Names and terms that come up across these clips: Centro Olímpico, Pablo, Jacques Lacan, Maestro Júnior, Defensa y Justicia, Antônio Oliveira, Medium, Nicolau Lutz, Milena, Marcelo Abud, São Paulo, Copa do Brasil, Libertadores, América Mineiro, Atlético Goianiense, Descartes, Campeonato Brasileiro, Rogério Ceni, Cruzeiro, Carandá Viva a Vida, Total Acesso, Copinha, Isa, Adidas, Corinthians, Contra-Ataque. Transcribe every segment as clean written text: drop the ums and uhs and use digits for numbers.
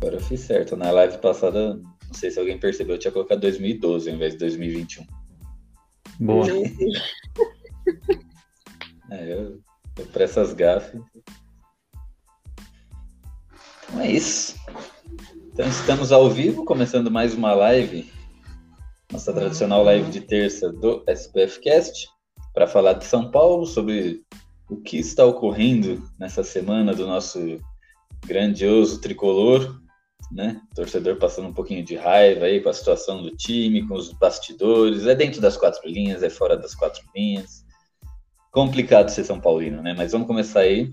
Agora eu fiz certo. Na live passada, não sei se alguém percebeu, eu tinha colocado 2012 ao invés de 2021. Boa. Eu para essas gafes. Então é isso. Então estamos ao vivo, começando mais uma live, nossa tradicional live de terça do SPF Cast, para falar de São Paulo, sobre o que está ocorrendo nessa semana do nosso grandioso tricolor, né? Torcedor passando um pouquinho de raiva aí com a situação do time, com os bastidores, é dentro das quatro linhas, é fora das quatro linhas. Complicado ser São Paulino, né? Mas vamos começar aí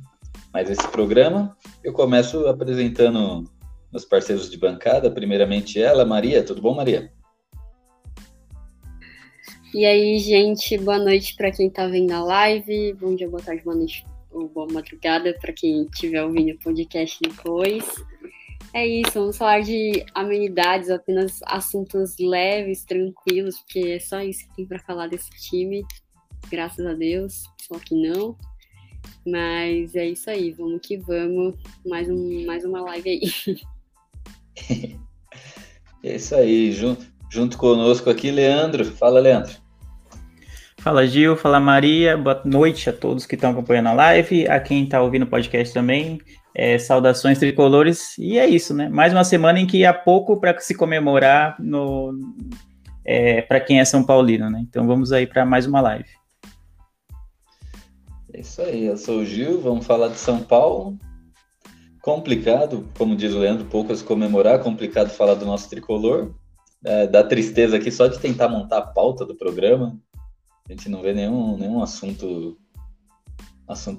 mais esse programa. Eu começo apresentando meus parceiros de bancada, primeiramente ela, Maria. Tudo bom, Maria? E aí, gente, boa noite para quem tá vendo a live, bom dia, boa tarde, boa noite, ou boa madrugada para quem estiver ouvindo o podcast depois. É isso, vamos falar de amenidades, apenas assuntos leves, tranquilos, porque é só isso que tem para falar desse time, graças a Deus, só que não. Mas é isso aí, vamos que vamos, mais uma live aí. É isso aí, junto conosco aqui, Leandro. Fala, Leandro. Fala, Gil, fala, Maria, boa noite a todos que estão acompanhando a live, a quem está ouvindo o podcast também, saudações tricolores, e é isso, né? Mais uma semana em que há pouco para se comemorar para quem é São Paulino, né? Então vamos aí para mais uma live. É isso aí, eu sou o Gil, vamos falar de São Paulo. Complicado, como diz o Leandro, pouco a se comemorar, complicado falar do nosso tricolor. Dá tristeza aqui só de tentar montar a pauta do programa. A gente não vê nenhum assunto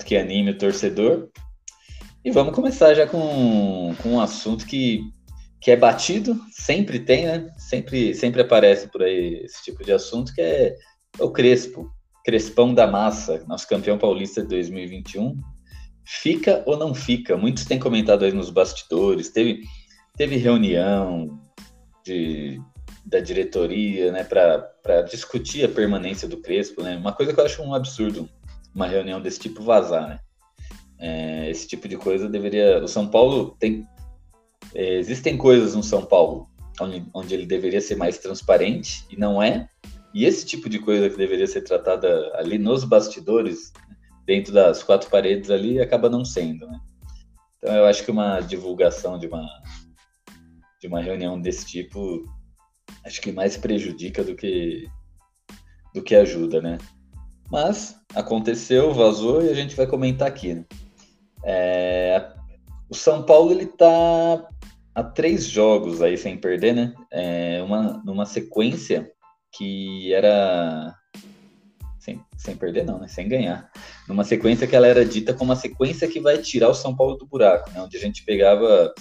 que anime o torcedor. E vamos começar já com um assunto que é batido, sempre tem, né? Sempre aparece por aí esse tipo de assunto, que é o Crespo, Crespão da Massa, nosso campeão paulista de 2021. Fica ou não fica? Muitos têm comentado aí nos bastidores, teve reunião da diretoria, né, para discutir a permanência do Crespo, né? Uma coisa que eu acho um absurdo, uma reunião desse tipo vazar, né? Esse tipo de coisa deveria... O São Paulo tem... existem coisas no São Paulo onde ele deveria ser mais transparente e não é. E esse tipo de coisa que deveria ser tratada ali nos bastidores, dentro das quatro paredes ali, acaba não sendo, né? Então eu acho que uma divulgação de uma reunião desse tipo, acho que mais prejudica do que ajuda, né? Mas aconteceu, vazou, e a gente vai comentar aqui, né? O São Paulo, ele tá há 3 jogos aí sem perder, né? Numa sequência que era... Sem perder não, né? Sem ganhar. Numa sequência que ela era dita como a sequência que vai tirar o São Paulo do buraco, né? Onde a gente pegava...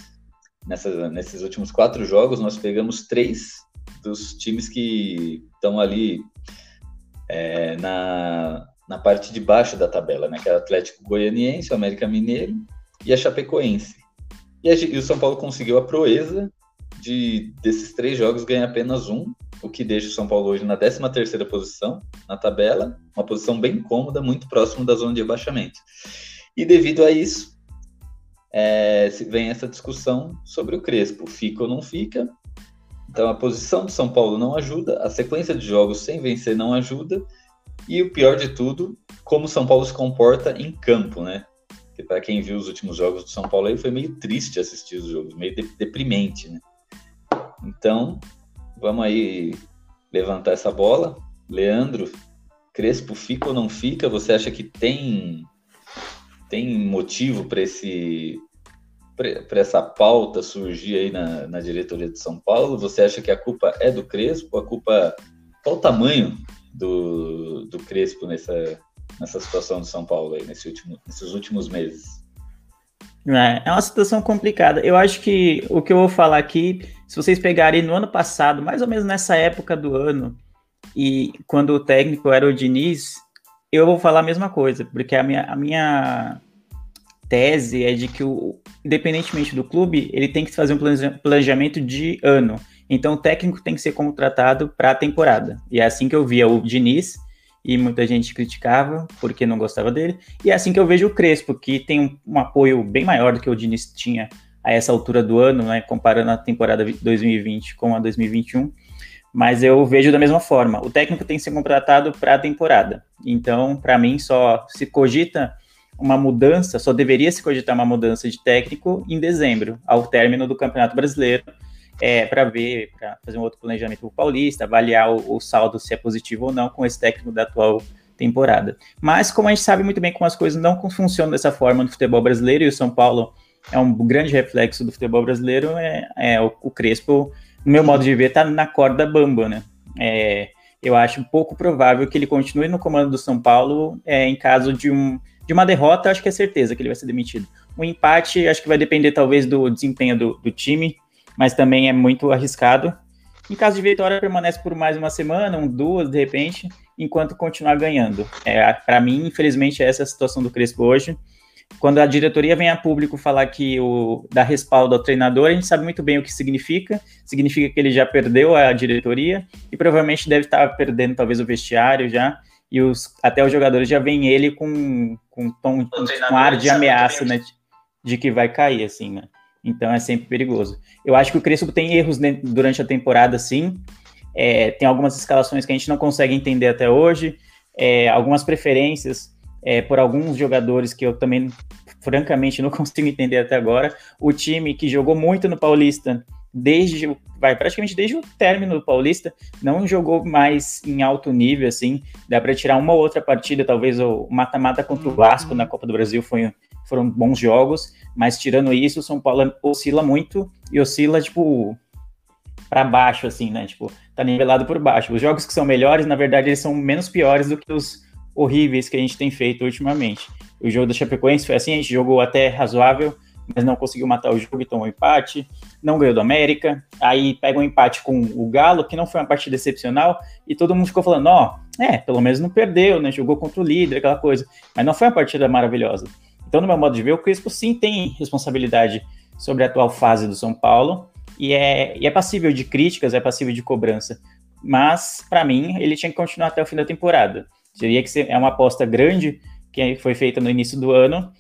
Nesses últimos 4 jogos, nós pegamos 3 dos times que estão ali na parte de baixo da tabela, né? Que é o Atlético Goianiense, o América Mineiro e a Chapecoense. E o São Paulo conseguiu a proeza de, desses 3 jogos, ganhar apenas 1, o que deixa o São Paulo hoje na 13ª posição na tabela, uma posição bem cômoda, muito próximo da zona de abaixamento. E devido a isso, vem essa discussão sobre o Crespo, fica ou não fica. Então a posição do São Paulo não ajuda, a sequência de jogos sem vencer não ajuda, e o pior de tudo, como o São Paulo se comporta em campo, né? Porque para quem viu os últimos jogos do São Paulo aí, foi meio triste assistir os jogos, meio deprimente, né? Então vamos aí levantar essa bola. Leandro, Crespo fica ou não fica? Você acha que tem motivo para essa pauta surgir aí na diretoria de São Paulo? Você acha que a culpa é do Crespo? Qual o tamanho do Crespo nessa situação de São Paulo aí, nesses últimos meses? É uma situação complicada. Eu acho que o que eu vou falar aqui, se vocês pegarem no ano passado, mais ou menos nessa época do ano, e quando o técnico era o Diniz, eu vou falar a mesma coisa, porque a minha tese é de que, independentemente do clube, ele tem que fazer um planejamento de ano. Então o técnico tem que ser contratado para a temporada. E é assim que eu via o Diniz, e muita gente criticava porque não gostava dele. E é assim que eu vejo o Crespo, que tem um apoio bem maior do que o Diniz tinha a essa altura do ano, né, comparando a temporada 2020 com a 2021. Mas eu vejo da mesma forma. O técnico tem que ser contratado para a temporada. Então, para mim, só se cogita uma mudança, só deveria se cogitar uma mudança de técnico em dezembro, ao término do Campeonato Brasileiro, para fazer um outro planejamento para o Paulista, avaliar o saldo se é positivo ou não com esse técnico da atual temporada. Mas, como a gente sabe muito bem como as coisas não funcionam dessa forma no futebol brasileiro, e o São Paulo é um grande reflexo do futebol brasileiro, o Crespo, no meu modo de ver, está na corda bamba, né? Eu acho pouco provável que ele continue no comando do São Paulo em caso de uma derrota. Acho que é certeza que ele vai ser demitido. Um empate, acho que vai depender talvez do desempenho do time, mas também é muito arriscado. Em caso de vitória, permanece por mais uma semana, duas, de repente, enquanto continuar ganhando. Para mim, infelizmente, essa é a situação do Crespo hoje. Quando a diretoria vem a público falar que dá respaldo ao treinador, a gente sabe muito bem o que significa. Significa que ele já perdeu a diretoria e provavelmente deve estar perdendo talvez o vestiário já, e até os jogadores já veem ele com um ar de ameaça, né, de que vai cair, assim, né? Então é sempre perigoso. Eu acho que o Crespo tem erros durante a temporada, sim. Tem algumas escalações que a gente não consegue entender até hoje, algumas preferências por alguns jogadores que eu também, francamente, não consigo entender até agora. O time que jogou muito no Paulista, praticamente desde o término do Paulista, não jogou mais em alto nível, assim. Dá para tirar uma ou outra partida, talvez o mata-mata contra o Vasco na Copa do Brasil foram bons jogos, mas tirando isso, o São Paulo oscila muito, e oscila, para baixo, assim, né? Tá nivelado por baixo. Os jogos que são melhores, na verdade, eles são menos piores do que os horríveis que a gente tem feito ultimamente. O jogo da Chapecoense foi assim, a gente jogou até razoável, mas não conseguiu matar o jogo e tomou um empate, não ganhou do América, aí pega um empate com o Galo, que não foi uma partida excepcional, e todo mundo ficou falando, pelo menos não perdeu, né, jogou contra o líder, aquela coisa, mas não foi uma partida maravilhosa. Então, no meu modo de ver, o Crespo sim tem responsabilidade sobre a atual fase do São Paulo, e é passível de críticas, é passível de cobrança, mas, para mim, ele tinha que continuar até o fim da temporada. Seria que é uma aposta grande que foi feita no início do ano,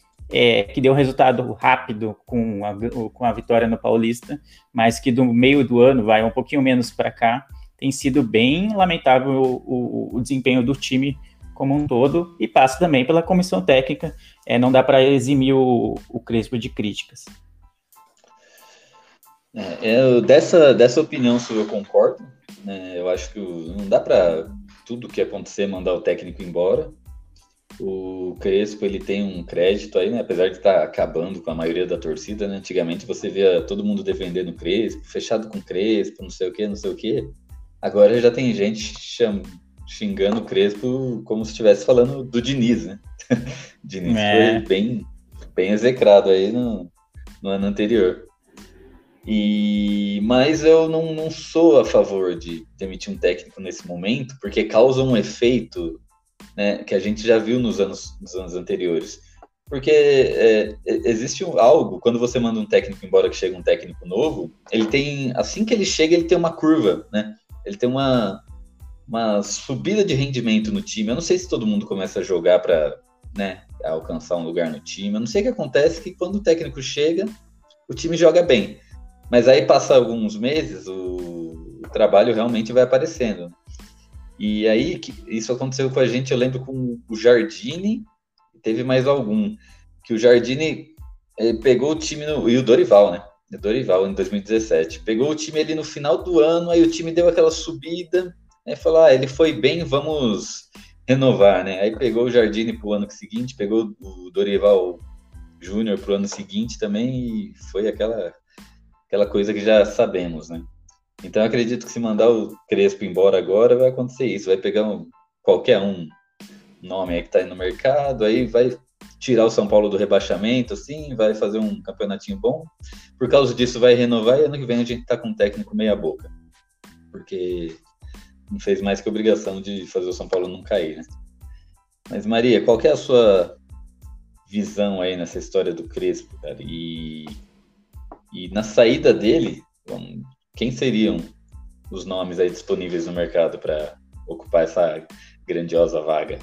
que deu um resultado rápido com a vitória no Paulista, mas que do meio do ano, vai um pouquinho menos para cá, tem sido bem lamentável o desempenho do time como um todo, e passa também pela comissão técnica. Não dá para eximir o Crespo de críticas. Eu dessa opinião sua eu concordo, né? Eu acho que não dá para tudo que acontecer mandar o técnico embora. O Crespo, ele tem um crédito aí, né? Apesar de estar acabando com a maioria da torcida, né? Antigamente você via todo mundo defendendo o Crespo, fechado com o Crespo, não sei o quê. Agora já tem gente xingando o Crespo como se estivesse falando do Diniz, né? Diniz foi bem, bem execrado aí no ano anterior. Mas eu não sou a favor de demitir um técnico nesse momento, porque causa um efeito, né, que a gente já viu nos anos anteriores. Porque existe algo, quando você manda um técnico embora, que chega um técnico novo, ele tem, assim que ele chega, ele tem uma curva, né? Ele tem uma subida de rendimento no time. Eu não sei se todo mundo começa a jogar para, né, alcançar um lugar no time. Eu não sei o que acontece, que quando o técnico chega, o time joga bem. Mas aí passa alguns meses, o trabalho realmente vai aparecendo. E aí, isso aconteceu com a gente, eu lembro com o Jardine, teve mais algum, que o Jardine pegou o time, e o Dorival, né? O Dorival, em 2017. Pegou o time ali no final do ano, aí o time deu aquela subida, né? Falou, ele foi bem, vamos renovar, né? Aí pegou o Jardine pro ano seguinte, pegou o Dorival Júnior pro ano seguinte também, e foi aquela coisa que já sabemos, né? Então eu acredito que se mandar o Crespo embora agora, vai acontecer isso, vai pegar qualquer um nome aí que tá aí no mercado, aí vai tirar o São Paulo do rebaixamento, assim, vai fazer um campeonatinho bom. Por causa disso vai renovar e ano que vem a gente tá com um técnico meia boca. Porque não fez mais que obrigação de fazer o São Paulo não cair, né? Mas, Maria, qual que é a sua visão aí nessa história do Crespo, cara? E na saída dele, quem seriam os nomes aí disponíveis no mercado para ocupar essa grandiosa vaga?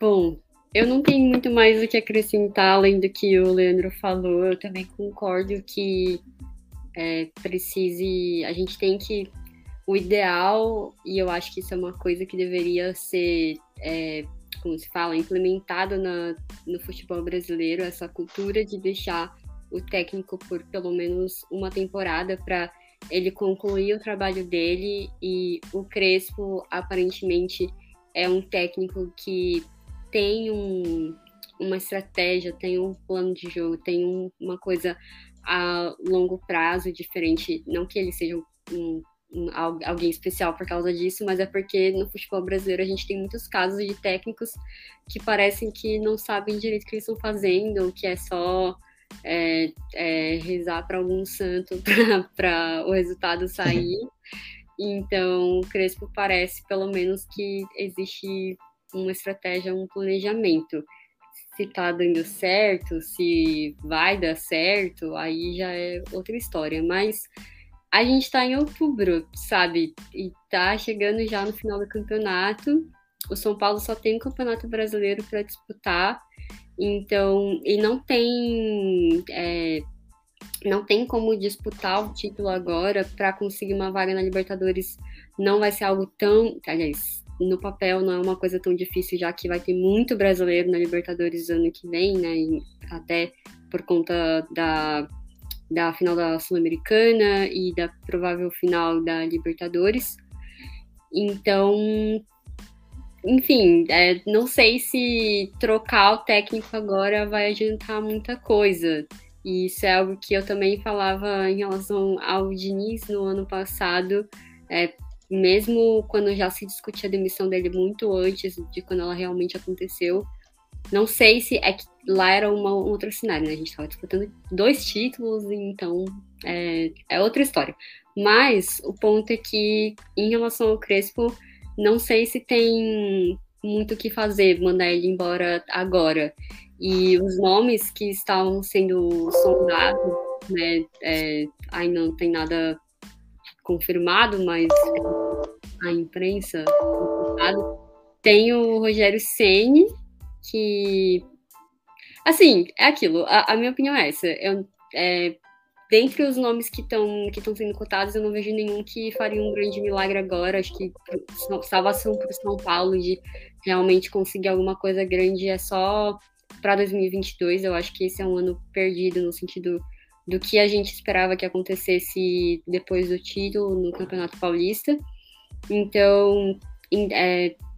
Bom, eu não tenho muito mais o que acrescentar, além do que o Leandro falou. Eu também concordo que a gente tem que... O ideal, e eu acho que isso é uma coisa que deveria ser, implementada no futebol brasileiro, essa cultura de deixar o técnico por pelo menos uma temporada para ele concluir o trabalho dele. E o Crespo, aparentemente, é um técnico que tem uma estratégia, tem um plano de jogo, tem uma coisa a longo prazo diferente. Não que ele seja alguém especial por causa disso, mas é porque no futebol brasileiro a gente tem muitos casos de técnicos que parecem que não sabem direito o que eles estão fazendo, que é só rezar para algum santo para o resultado sair. Então, o Crespo parece, pelo menos, que existe uma estratégia, um planejamento. Se tá dando certo, se vai dar certo, aí já é outra história, mas... A gente tá em outubro, sabe? E tá chegando já no final do campeonato. O São Paulo só tem o Campeonato Brasileiro para disputar. Então, e não tem como disputar o título agora. Para conseguir uma vaga na Libertadores não vai ser algo tão... Aliás, no papel não é uma coisa tão difícil, já que vai ter muito brasileiro na Libertadores ano que vem, né? E até por conta da final da Sul-Americana e da provável final da Libertadores. Então, enfim, não sei se trocar o técnico agora vai adiantar muita coisa. E isso é algo que eu também falava em relação ao Diniz no ano passado, mesmo quando já se discutia a demissão dele muito antes de quando ela realmente aconteceu. Não sei se é que lá era um outro cenário, né? A gente estava disputando 2 títulos, então é outra história. Mas o ponto é que, em relação ao Crespo, não sei se tem muito o que fazer, mandar ele embora agora. E os nomes que estavam sendo sondados, né? Ainda não tem nada confirmado, mas a imprensa tem o Rogério Ceni, que, assim, é aquilo, a minha opinião é essa. Dentre os nomes que estão sendo cotados, eu não vejo nenhum que faria um grande milagre agora. Acho que salvação para o São Paulo de realmente conseguir alguma coisa grande é só para 2022. Eu acho que esse é um ano perdido no sentido do que a gente esperava que acontecesse depois do título no Campeonato Paulista. Então,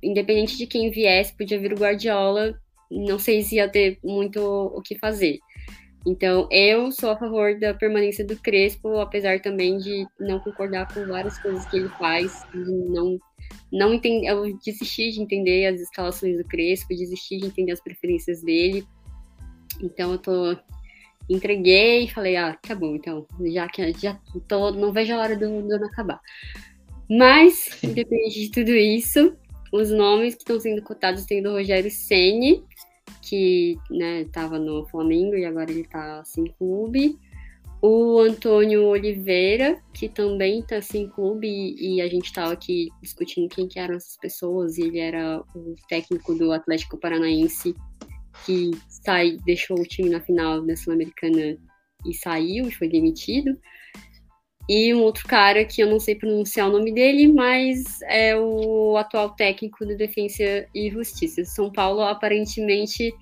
independente de quem viesse, podia vir o Guardiola, não sei se ia ter muito o que fazer. Então, eu sou a favor da permanência do Crespo, apesar também de não concordar com várias coisas que ele faz, não entendi, eu desisti de entender as escalações do Crespo, desisti de entender as preferências dele. Então, entreguei e falei, tá bom, então, já não vejo a hora do ano acabar. Mas, independente de tudo isso, os nomes que estão sendo cotados tem do Rogério Ceni, que estava no Flamengo e agora ele está sem clube. O Antônio Oliveira, que também está sem clube, e a gente estava aqui discutindo quem que eram essas pessoas, e ele era o técnico do Atlético Paranaense, que deixou o time na final da Sul-Americana e saiu, foi demitido. E um outro cara que eu não sei pronunciar o nome dele, mas é o atual técnico do Defensa y Justicia. São Paulo, aparentemente,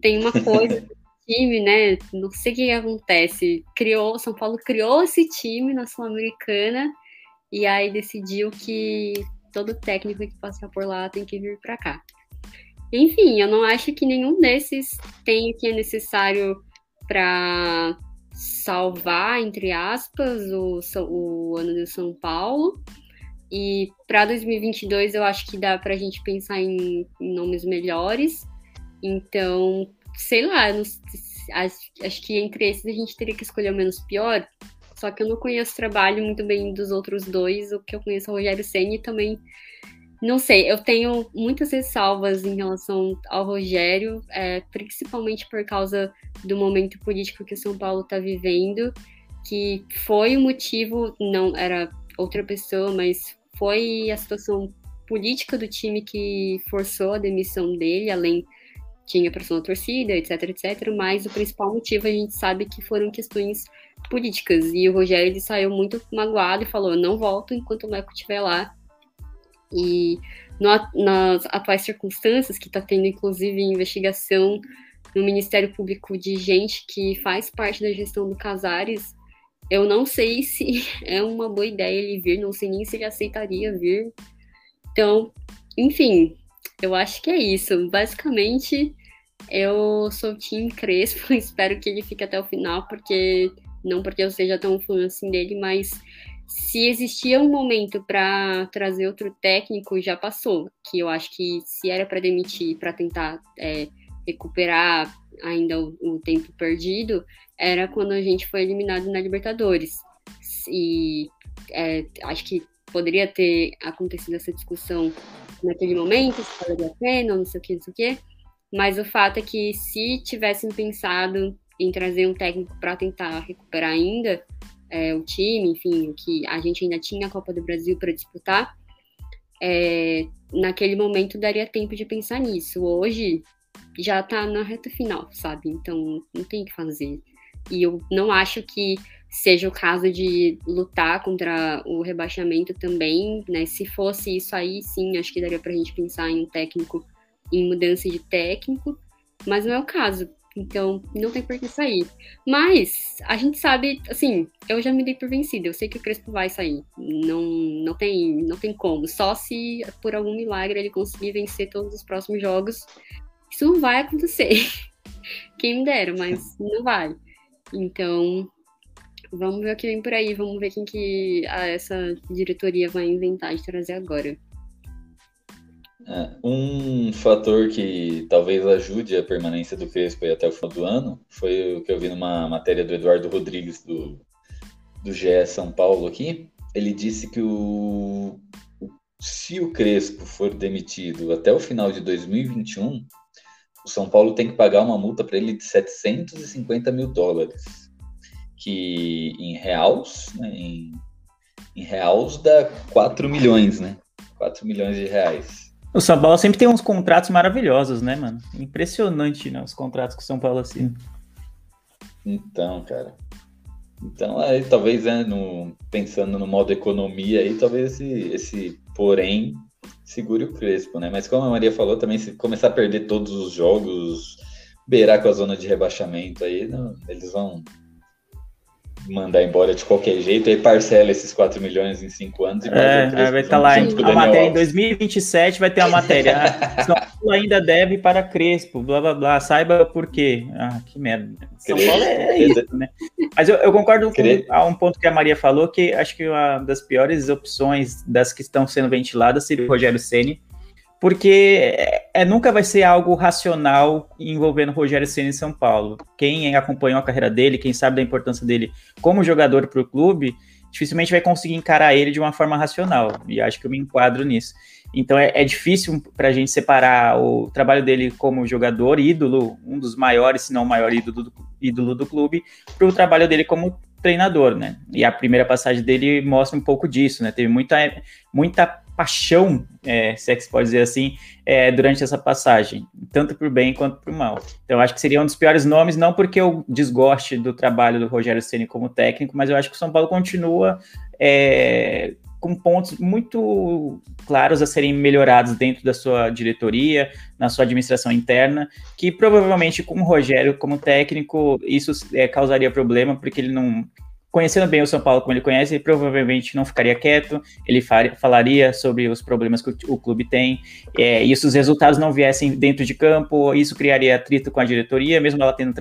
tem uma coisa no time, né? Não sei o que acontece. São Paulo criou esse time na Sul-Americana e aí decidiu que todo técnico que passar por lá tem que vir para cá. Enfim, eu não acho que nenhum desses tem o que é necessário para... salvar, entre aspas, o ano do São Paulo. E para 2022 eu acho que dá para a gente pensar em nomes melhores. Então, sei lá, acho que entre esses a gente teria que escolher o menos pior. Só que eu não conheço o trabalho muito bem dos outros dois. O que eu conheço é o Rogério Ceni também. Não sei, eu tenho muitas ressalvas em relação ao Rogério, principalmente por causa do momento político que o São Paulo está vivendo, que foi o motivo, não era outra pessoa, mas foi a situação política do time que forçou a demissão dele, além tinha pressão da torcida, etc, etc, mas o principal motivo a gente sabe que foram questões políticas, e o Rogério ele saiu muito magoado e falou, não volto enquanto o Leco estiver lá. E nas atuais circunstâncias, que está tendo inclusive investigação no Ministério Público de gente que faz parte da gestão do Casares, eu não sei se é uma boa ideia ele vir, não sei nem se ele aceitaria vir. Então, enfim, eu acho que é isso. Basicamente, eu sou o time Crespo, espero que ele fique até o final, porque não porque eu seja tão fã assim dele, mas... se existia um momento para trazer outro técnico, já passou. Que eu acho que se era para demitir, para tentar recuperar ainda o tempo perdido, era quando a gente foi eliminado na Libertadores. E acho que poderia ter acontecido essa discussão naquele momento, se valia a pena, não sei o que, não sei o que. Mas o fato é que se tivessem pensado em trazer um técnico para tentar recuperar ainda... o time, enfim, que a gente ainda tinha a Copa do Brasil para disputar, naquele momento daria tempo de pensar nisso. Hoje já está na reta final, sabe? Então não tem o que fazer. E eu não acho que seja o caso de lutar contra o rebaixamento também, né? Se fosse isso aí, sim, acho que daria para a gente pensar em um técnico, em mudança de técnico, mas não é o caso. Então, não tem por que sair. Mas, a gente sabe, assim, eu já me dei por vencida. Eu sei que o Crespo vai sair. Não tem como. Só se, por algum milagre, ele conseguir vencer todos os próximos jogos. Isso não vai acontecer. Quem me dera, mas não vai. Então, vamos ver o que vem por aí. Vamos ver quem que essa diretoria vai inventar de trazer agora. Um fator que talvez ajude a permanência do Crespo até o final do ano foi o que eu vi numa matéria do Eduardo Rodrigues do GE São Paulo aqui. Ele disse que se o Crespo for demitido até o final de 2021, o São Paulo tem que pagar uma multa para ele de $750 mil, que em reais, né, em reais dá 4 milhões, né? 4 milhões de reais. O São Paulo sempre tem uns contratos maravilhosos, né, mano? Impressionante, né, os contratos que o São Paulo assina. Então, cara... então, aí, talvez, né, pensando no modo economia, aí, talvez esse porém segure o Crespo, né? Mas como a Maria falou, também, se começar a perder todos os jogos, beirar com a zona de rebaixamento, aí, não, eles vão mandar embora de qualquer jeito, aí parcela esses 4 milhões em 5 anos e vai estar lá a matéria em 2027, vai ter a matéria. São Paulo ainda deve para Crespo, blá blá blá, saiba por quê. Ah, que merda. São Paulo é isso, né? Mas eu concordo a um ponto que a Maria falou, que acho que uma das piores opções das que estão sendo ventiladas seria o Rogério Ceni, porque nunca vai ser algo racional envolvendo o Rogério Ceni em São Paulo. Quem acompanhou a carreira dele, quem sabe da importância dele como jogador para o clube, dificilmente vai conseguir encarar ele de uma forma racional, e acho que eu me enquadro nisso. Então é difícil para a gente separar o trabalho dele como jogador, ídolo, um dos maiores, se não o maior ídolo do clube, para o trabalho dele como treinador, né? E a primeira passagem dele mostra um pouco disso, né? Teve muita paixão, se é que se pode dizer assim, durante essa passagem, tanto para o bem quanto para o mal. Então, acho que seria um dos piores nomes, não porque eu desgoste do trabalho do Rogério Ceni como técnico, mas eu acho que o São Paulo continua com pontos muito claros a serem melhorados dentro da sua diretoria, na sua administração interna, que provavelmente com o Rogério como técnico, isso causaria problema, porque ele não... conhecendo bem o São Paulo como ele conhece, ele provavelmente não ficaria quieto, ele falaria sobre os problemas que o clube tem, e se os resultados não viessem dentro de campo, isso criaria atrito com a diretoria, mesmo ela tendo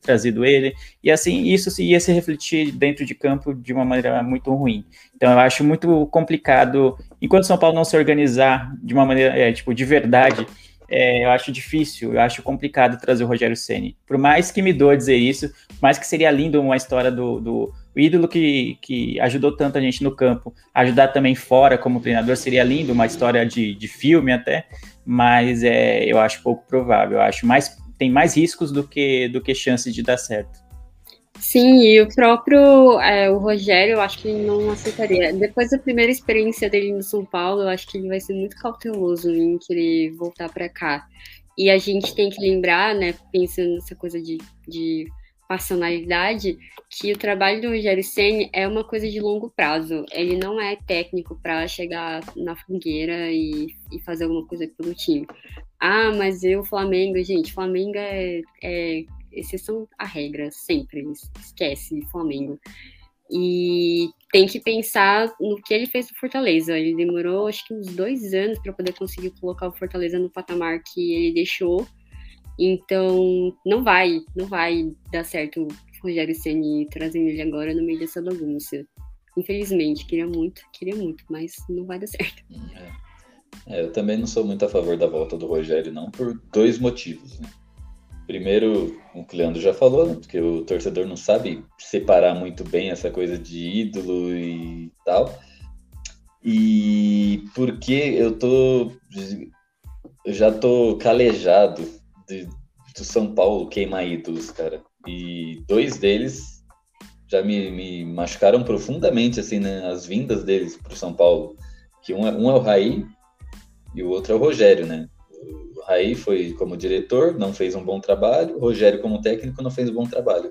trazido ele, e assim, isso ia se refletir dentro de campo de uma maneira muito ruim. Então eu acho muito complicado, enquanto o São Paulo não se organizar de uma maneira, de verdade, eu acho difícil, eu acho complicado trazer o Rogério Ceni. Por mais que me doa dizer isso, por mais que seria lindo uma história do ídolo que ajudou tanto a gente no campo, ajudar também fora como treinador, seria lindo, uma história de filme até, mas eu acho pouco provável, eu acho tem mais riscos do que chances de dar certo. Sim, e o próprio o Rogério, eu acho que ele não aceitaria. Depois da primeira experiência dele no São Paulo, eu acho que ele vai ser muito cauteloso em querer voltar para cá. E a gente tem que lembrar, né, pensando nessa coisa de personalidade, que o trabalho do Rogério Ceni é uma coisa de longo prazo. Ele não é técnico para chegar na fogueira e fazer alguma coisa pelo time. Ah, mas o Flamengo, gente, Flamengo é exceção à regra, sempre, esquece Flamengo. E tem que pensar no que ele fez no Fortaleza. Ele demorou, acho que uns 2 anos para poder conseguir colocar o Fortaleza no patamar que ele deixou. Então, não vai dar certo o Rogério Ceni trazendo ele agora no meio dessa bagunça. Infelizmente, queria muito, mas não vai dar certo. Eu também não sou muito a favor da volta do Rogério, não, por 2 motivos, né? Primeiro, o que o Leandro já falou, né? Porque o torcedor não sabe separar muito bem essa coisa de ídolo e tal. E porque eu já tô calejado do São Paulo queimar ídolos, cara. E 2 deles já me machucaram profundamente, assim, né? As vindas deles pro São Paulo. Que um é o Raí e o outro é o Rogério, né? O Raí foi como diretor, não fez um bom trabalho. O Rogério como técnico não fez um bom trabalho.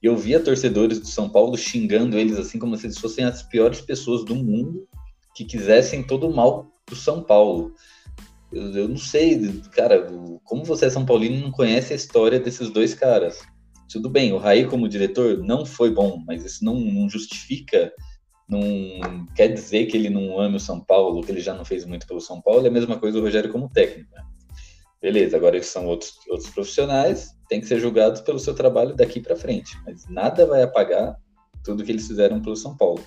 E eu via torcedores do São Paulo xingando eles assim como se eles fossem as piores pessoas do mundo, que quisessem todo o mal do São Paulo. Eu não sei, cara, como você é São Paulino e não conhece a história desses 2 caras. Tudo bem, o Raí como diretor não foi bom, mas isso não justifica, não quer dizer que ele não ama o São Paulo, que ele já não fez muito pelo São Paulo. É a mesma coisa o Rogério como técnico, né? Beleza, agora eles são outros profissionais, tem que ser julgados pelo seu trabalho daqui para frente, mas nada vai apagar tudo que eles fizeram pelo São Paulo.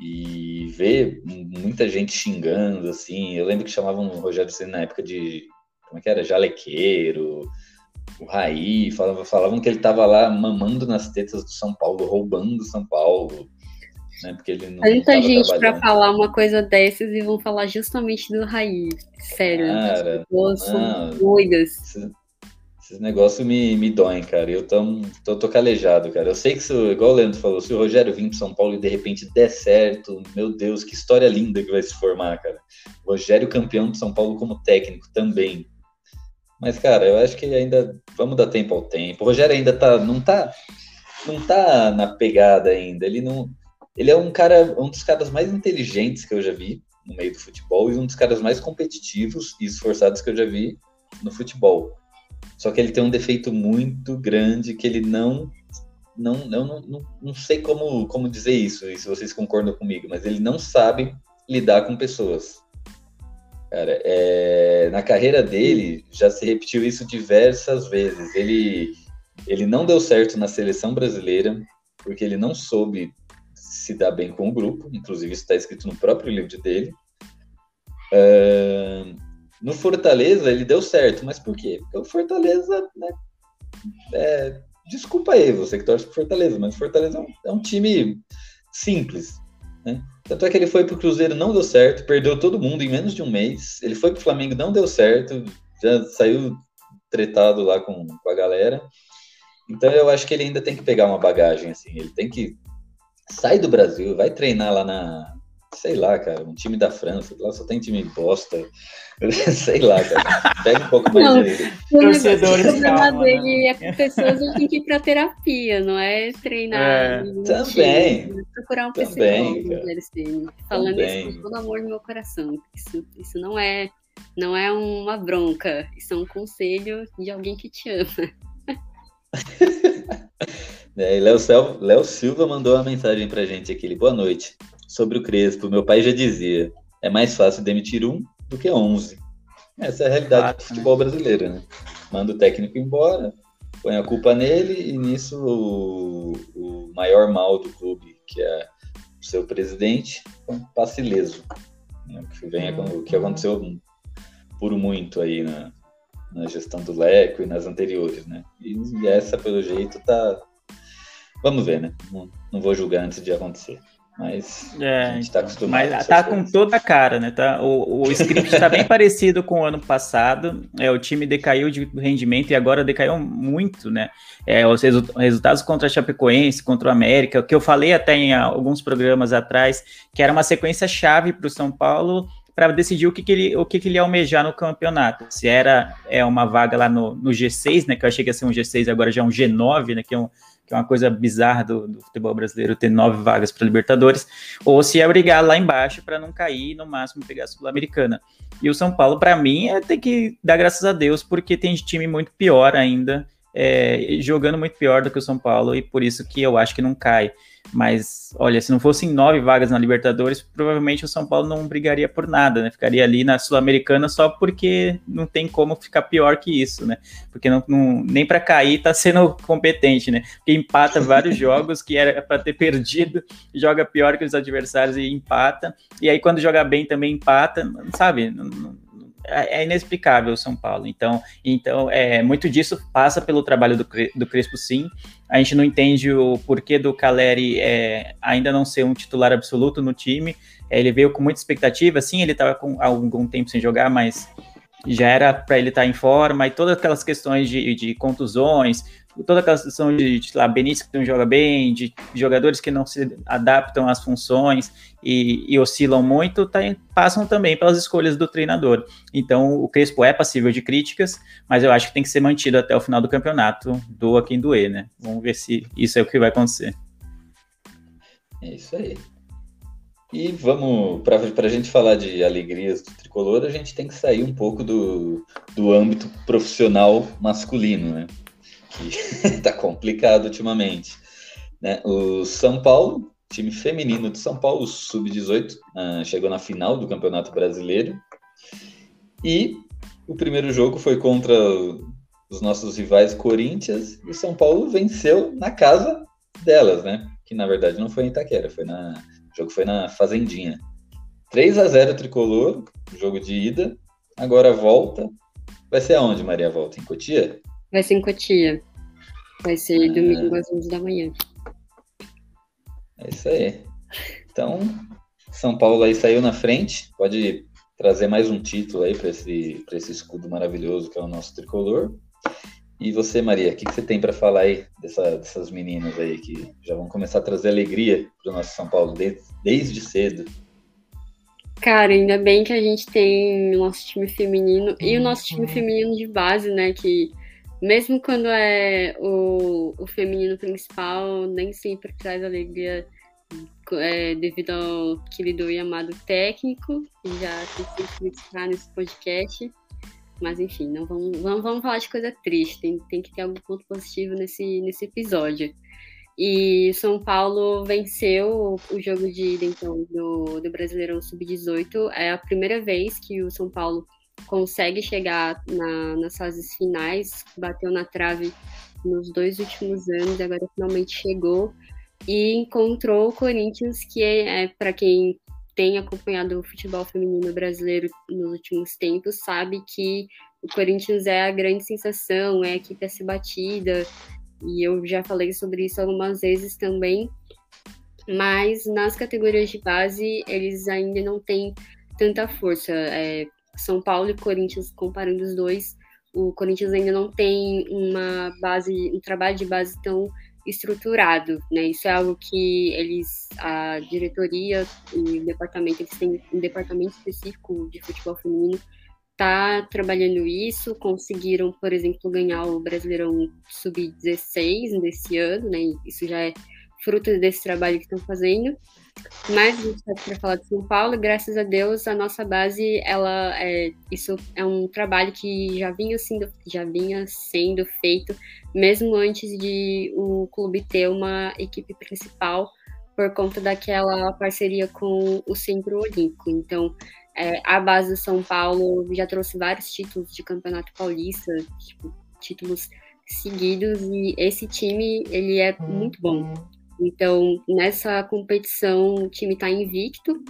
E ver muita gente xingando, assim, eu lembro que chamavam o Rogério Ceni na época de, como é que era, jalequeiro, o Raí, falavam que ele tava lá mamando nas tetas do São Paulo, roubando São Paulo, né, porque ele não tava trabalhando. Tanta gente pra falar uma coisa dessas e vão falar justamente do Raí, sério, cara, são doidas. Esses negócios me doem, cara. Eu tô calejado, cara. Eu sei que, igual o Leandro falou, se o Rogério vir pro São Paulo e de repente der certo, meu Deus, que história linda que vai se formar, cara. O Rogério campeão do São Paulo como técnico também. Mas, cara, eu acho que ainda vamos dar tempo ao tempo. O Rogério ainda não tá na pegada ainda. Ele é um dos caras mais inteligentes que eu já vi no meio do futebol e um dos caras mais competitivos e esforçados que eu já vi no futebol. Só que ele tem um defeito muito grande que ele não sei como dizer isso, e se vocês concordam comigo, mas ele não sabe lidar com pessoas. Cara, na carreira dele já se repetiu isso diversas vezes. Ele não deu certo na seleção brasileira porque ele não soube se dar bem com o grupo, inclusive isso está escrito no próprio livro dele. No Fortaleza ele deu certo, mas por quê? Porque o Fortaleza, né, desculpa aí você que torce pro Fortaleza, mas o Fortaleza é um time simples, né? Tanto é que ele foi pro Cruzeiro, não deu certo, perdeu todo mundo em menos de um mês. Ele foi pro Flamengo, não deu certo, já saiu tretado lá com a galera. Então eu acho que ele ainda tem que pegar uma bagagem, assim, ele tem que sair do Brasil, vai treinar lá na... sei lá, cara, um time da França, lá só tem time bosta, sei lá, cara, pega um pouco mais dele. O problema dele é com pessoas que tem que ir pra terapia, não é treinar. Também. Time, procurar um psicólogo, falando também. Isso com todo amor no meu coração, isso não é uma bronca, isso é um conselho de alguém que te ama. E Léo Silva mandou uma mensagem pra gente aqui, ele, boa noite. Sobre o Crespo, meu pai já dizia, é mais fácil demitir 1 do que 11. Essa é a realidade do futebol brasileiro, né? Manda o técnico embora, põe a culpa nele, e nisso o maior mal do clube, que é o seu presidente, passa ileso. O que aconteceu por muito aí na gestão do Leco e nas anteriores, né? E essa, pelo jeito, tá... Vamos ver, né? Não vou julgar antes de acontecer. Mas a gente tá acostumado. Mas tá com toda a cara, né? Tá? O script tá bem parecido com o ano passado. O time decaiu de rendimento e agora decaiu muito, né? Os resultados contra a Chapecoense, contra o América, que eu falei até em alguns programas atrás, que era uma sequência chave para o São Paulo para decidir o que ele ia almejar no campeonato. Se era uma vaga lá no G6, né? Que eu achei que ia ser um G6, agora já é um G9, né? Que é uma coisa bizarra do futebol brasileiro ter 9 vagas para Libertadores, ou se é brigar lá embaixo para não cair e, no máximo, pegar a Sul-Americana. E o São Paulo, para mim, tem que dar graças a Deus, porque tem time muito pior ainda, jogando muito pior do que o São Paulo, e por isso que eu acho que não cai. Mas, olha, se não fossem 9 vagas na Libertadores, provavelmente o São Paulo não brigaria por nada, né? Ficaria ali na Sul-Americana só porque não tem como ficar pior que isso, né? Porque nem para cair tá sendo competente, né? Porque empata vários jogos que era para ter perdido, joga pior que os adversários e empata. E aí quando joga bem também empata, sabe? É inexplicável o São Paulo, então muito disso passa pelo trabalho do Crespo, sim. A gente não entende o porquê do Caleri ainda não ser um titular absoluto no time. Ele veio com muita expectativa, sim, ele estava com algum tempo sem jogar, mas já era para ele estar em forma, e todas aquelas questões de contusões, toda aquela questão de Benício que não joga bem, de jogadores que não se adaptam às funções e oscilam muito, passam também pelas escolhas do treinador. Então o Crespo é passível de críticas, mas eu acho que tem que ser mantido até o final do campeonato, doa quem doer, né? Vamos ver se isso é o que vai acontecer. É isso aí. E vamos, para a gente falar de alegrias do tricolor, a gente tem que sair um pouco do âmbito profissional masculino, né? Que tá complicado ultimamente, né? O São Paulo, time feminino de São Paulo, sub-18, chegou na final do Campeonato Brasileiro, e o primeiro jogo foi contra os nossos rivais Corinthians, e o São Paulo venceu na casa delas, né? Que na verdade não foi em Itaquera, o jogo foi na Fazendinha. 3-0 tricolor, jogo de ida. Agora volta, vai ser aonde, Maria? Volta em Cotia? Vai ser em Cotia. Vai ser domingo às 11 da manhã. É isso aí. Então, São Paulo aí saiu na frente. Pode trazer mais um título aí para esse escudo maravilhoso que é o nosso tricolor. E você, Maria, o que você tem para falar aí dessas meninas aí que já vão começar a trazer alegria para o nosso São Paulo desde cedo? Cara, ainda bem que a gente tem o nosso time feminino e o nosso time feminino de base, né, que... Mesmo quando é o feminino principal, nem sempre traz alegria devido ao querido e amado técnico, que já tem que criticar nesse podcast. Mas enfim, não vamos falar de coisa triste, tem que ter algum ponto positivo nesse episódio. E São Paulo venceu o jogo de ida, então, do Brasileirão Sub-18. É a primeira vez que o São Paulo consegue chegar nas fases finais, bateu na trave nos 2 últimos anos, agora finalmente chegou e encontrou o Corinthians, que para quem tem acompanhado o futebol feminino brasileiro nos últimos tempos, sabe que o Corinthians é a grande sensação, é a equipe a ser batida, e eu já falei sobre isso algumas vezes também, mas nas categorias de base eles ainda não têm tanta força. São Paulo e Corinthians, comparando os dois, o Corinthians ainda não tem um trabalho de base tão estruturado, né? Isso é algo que a diretoria e o departamento, eles têm um departamento específico de futebol feminino, tá trabalhando isso. Conseguiram, por exemplo, ganhar o Brasileirão Sub-16 nesse ano, né? Isso já é fruto desse trabalho que estão fazendo. Mas a gente está aqui para falar de São Paulo. Graças a Deus, a nossa base, isso é um trabalho que já vinha sendo feito, mesmo antes de o clube ter uma equipe principal, por conta daquela parceria com o Centro Olímpico. Então, a base do São Paulo já trouxe vários títulos de Campeonato Paulista, tipo, títulos seguidos, e esse time, ele é muito bom. Então, nessa competição, o time está invicto,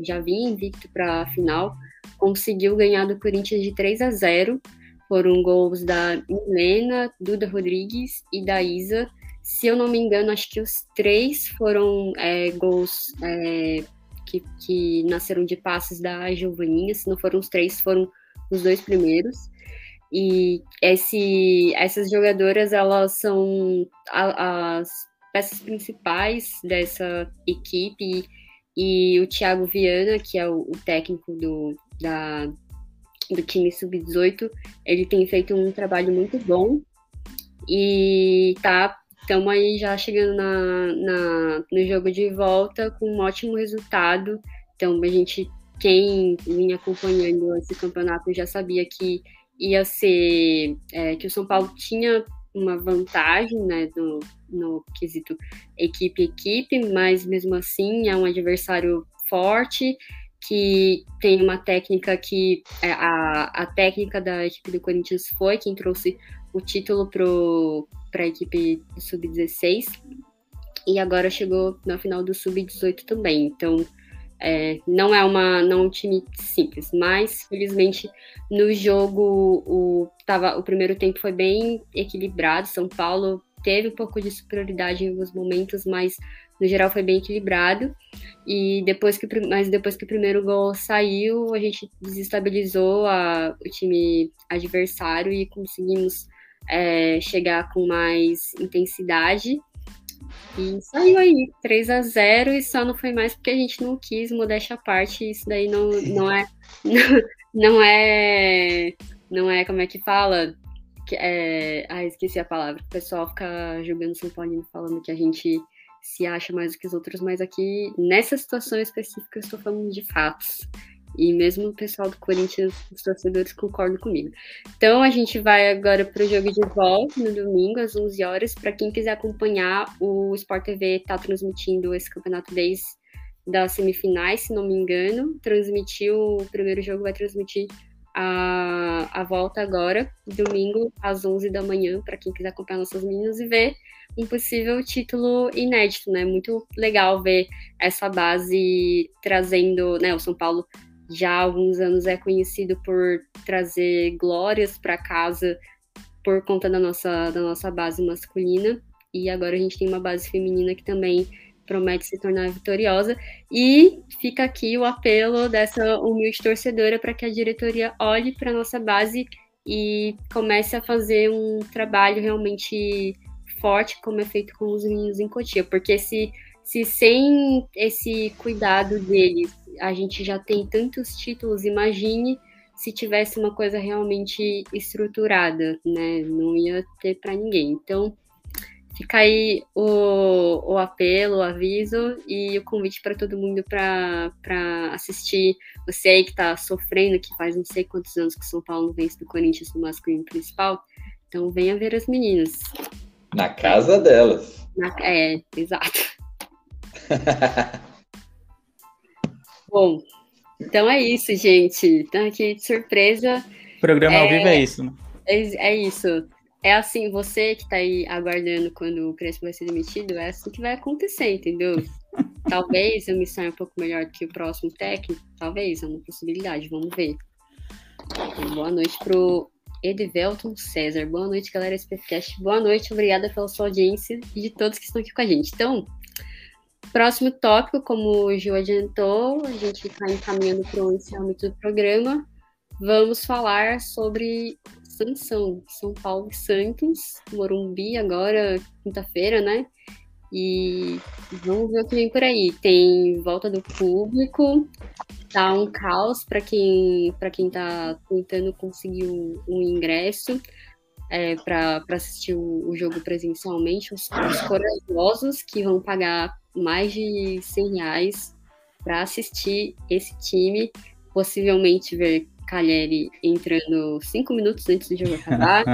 já vinha invicto para a final, conseguiu ganhar do Corinthians de 3-0. Foram gols da Milena, Duda Rodrigues e da Isa. Se eu não me engano, acho que os três foram gols que nasceram de passes da Giovaninha. Se não foram os três, foram os dois primeiros. E essas jogadoras, elas são as peças principais dessa equipe. E o Thiago Viana, que é o técnico do time sub-18, ele tem feito um trabalho muito bom. E estamos aí já chegando no jogo de volta com um ótimo resultado. Então, quem vinha acompanhando esse campeonato já sabia que ia ser que o São Paulo tinha uma vantagem, né, no quesito equipe, mas mesmo assim é um adversário forte, que tem uma técnica que a técnica da equipe do Corinthians foi quem trouxe o título para a equipe sub-16, e agora chegou na final do sub-18 também. Então não é um time simples, mas felizmente no jogo o primeiro tempo foi bem equilibrado. São Paulo teve um pouco de superioridade em alguns momentos, mas no geral foi bem equilibrado. E depois que o primeiro gol saiu, a gente desestabilizou o time adversário e conseguimos chegar com mais intensidade. E saiu aí, 3-0, e só não foi mais porque a gente não quis, modéstia à parte. Isso daí não é, como é que fala? Esqueci a palavra. O pessoal fica julgando São Paulino, falando que a gente se acha mais do que os outros, mas aqui, nessa situação específica, eu estou falando de fatos. E mesmo o pessoal do Corinthians, os torcedores, concordam comigo. Então, a gente vai agora para o jogo de volta, no domingo, às 11 horas. Para quem quiser acompanhar, o Sport TV está transmitindo esse campeonato desde das semifinais, se não me engano. Transmitiu o primeiro jogo, vai transmitir a volta agora, domingo, às 11 da manhã, para quem quiser acompanhar nossas meninas e ver um possível título inédito, né? Muito legal ver essa base trazendo, né, o São Paulo já há alguns anos é conhecido por trazer glórias para casa por conta da nossa base masculina. E agora a gente tem uma base feminina que também promete se tornar vitoriosa. E fica aqui o apelo dessa humilde torcedora para que a diretoria olhe para a nossa base e comece a fazer um trabalho realmente forte, como é feito com os meninos em Cotia. Porque se sem esse cuidado deles, a gente já tem tantos títulos, imagine se tivesse uma coisa realmente estruturada, né? Não ia ter para ninguém. Então, fica aí o apelo, o aviso e o convite para todo mundo para assistir. Você aí que está sofrendo, que faz não sei quantos anos que o São Paulo vence do Corinthians no masculino principal, então venha ver as meninas. Na casa delas. Exato. Bom, então é isso, gente. Tá aqui de surpresa. O programa ao vivo é isso, né? É isso. É assim, você que tá aí aguardando quando o Crespo vai ser demitido, é assim que vai acontecer, entendeu? Talvez eu me saia um pouco melhor do que o próximo técnico. Talvez, é uma possibilidade, vamos ver. Então, boa noite pro Edivelton César. Boa noite, galera SPF Cast. Boa noite, obrigada pela sua audiência e de todos que estão aqui com a gente. Então, próximo tópico, como o Gil adiantou, a gente está encaminhando para o encerramento do programa. Vamos falar sobre sanção, São Paulo e Santos, Morumbi agora, quinta-feira, né? E vamos ver o que vem por aí. Tem volta do público, tá um caos para quem está tentando conseguir um ingresso. Para assistir o jogo presencialmente, os corajosos que vão pagar mais de R$100 para assistir esse time, possivelmente ver Caleri entrando 5 minutos antes do jogo acabar,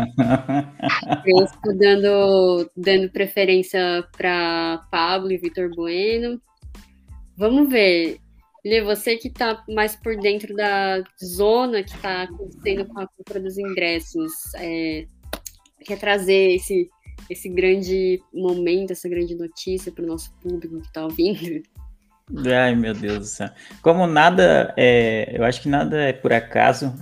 dando preferência para Pablo e Vitor Bueno. Vamos ver. Lê, você que está mais por dentro da zona que está acontecendo com a compra dos ingressos, quer trazer esse grande momento, essa grande notícia para o nosso público que está ouvindo? Ai, meu Deus do céu. Como nada, eu acho que nada é por acaso,